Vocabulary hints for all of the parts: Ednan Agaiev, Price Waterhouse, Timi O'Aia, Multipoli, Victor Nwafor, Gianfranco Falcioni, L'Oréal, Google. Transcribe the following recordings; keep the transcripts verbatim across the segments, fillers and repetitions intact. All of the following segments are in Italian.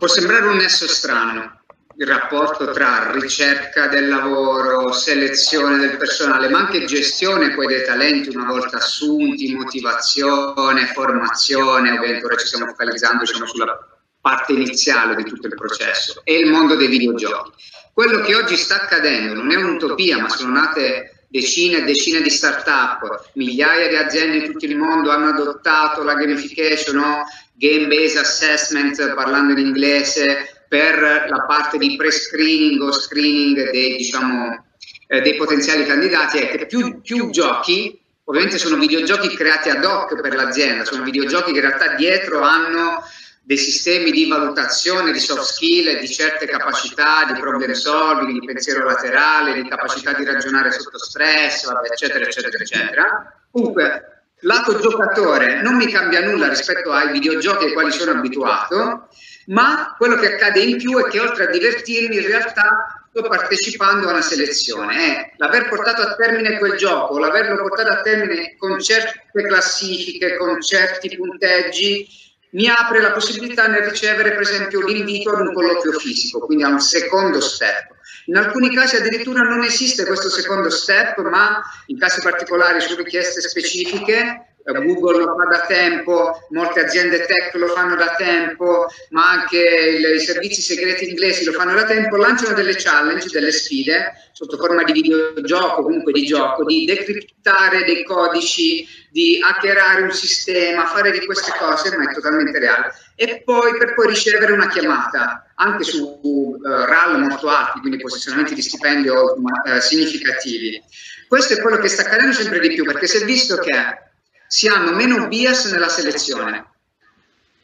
Può sembrare un nesso strano il rapporto tra ricerca del lavoro, selezione del personale, ma anche gestione poi dei talenti una volta assunti, motivazione, formazione. Ovviamente ora ci stiamo focalizzando, diciamo, sulla parte iniziale di tutto il processo, e il mondo dei videogiochi. Quello che oggi sta accadendo non è un'utopia, ma sono nate decine e decine di start-up, migliaia di aziende in tutto il mondo hanno adottato la gamification, no? game-based assessment, parlando in inglese, per la parte di pre-screening o screening dei, diciamo, eh, dei potenziali candidati. È che più, più giochi, ovviamente sono videogiochi creati ad hoc per l'azienda, sono videogiochi che in realtà dietro hanno dei sistemi di valutazione, di soft skill, di certe capacità, di problem solving, di pensiero laterale, di capacità di ragionare sotto stress, eccetera, eccetera, eccetera. Comunque, lato giocatore non mi cambia nulla rispetto ai videogiochi ai quali sono abituato, ma quello che accade in più è che oltre a divertirmi, in realtà sto partecipando a una selezione. Eh, l'aver portato a termine quel gioco, l'averlo portato a termine con certe classifiche, con certi punteggi, mi apre la possibilità nel ricevere, per esempio, l'invito ad un colloquio fisico, quindi a un secondo step. In alcuni casi addirittura non esiste questo secondo step, ma in casi particolari, su richieste specifiche, Google lo fa da tempo, molte aziende tech lo fanno da tempo, ma anche il, i servizi segreti inglesi lo fanno da tempo, lanciano delle challenge, delle sfide, sotto forma di videogioco, comunque di gioco, di decriptare dei codici, di hackerare un sistema, fare di queste cose, ma è totalmente reale. E poi, per poi ricevere una chiamata, anche su uh, R A L molto alti, quindi posizionamenti di stipendio uh, significativi. Questo è quello che sta accadendo sempre di più, perché si è visto che si hanno meno bias nella selezione,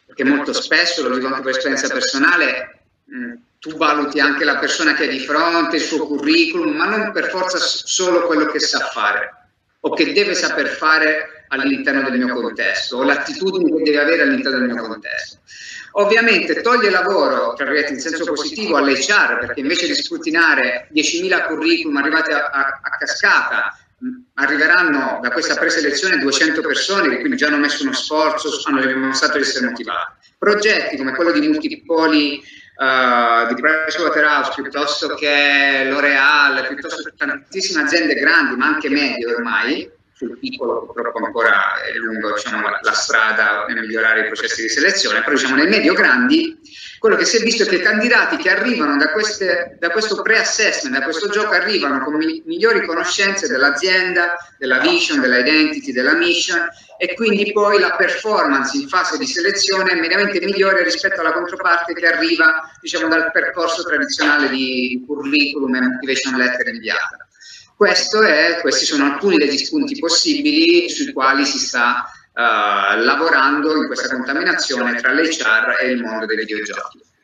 perché molto spesso, lo dico anche per esperienza personale, mh, tu valuti anche la persona che è di fronte, il suo curriculum, ma non per forza solo quello che sa fare o che deve saper fare all'interno del mio contesto, o l'attitudine che deve avere all'interno del mio contesto. Ovviamente toglie lavoro, tra virgolette, in senso positivo all'H R, perché invece di scrutinare diecimila curriculum arrivati a, a, a cascata, arriveranno da questa preselezione duecento persone che quindi già hanno messo uno sforzo, hanno dimostrato di essere motivate. Progetti come quello di Multipoli, uh, di Price Waterhouse, piuttosto che L'Oréal, piuttosto che tantissime aziende grandi, ma anche medie ormai, sul piccolo purtroppo ancora è lungo, diciamo, la, la strada per migliorare i processi di selezione, però, diciamo, nei medio-grandi, quello che si è visto è che i candidati che arrivano da, queste, da questo pre-assessment, da questo gioco, arrivano con mi, migliori conoscenze dell'azienda, della vision, della identity, della mission, e quindi poi la performance in fase di selezione è mediamente migliore rispetto alla controparte che arriva, diciamo, dal percorso tradizionale di curriculum e motivation letter inviata. Questo è, questi sono alcuni degli spunti possibili sui quali si sta Uh, lavorando in questa contaminazione tra l'H R e il mondo dei videogiochi.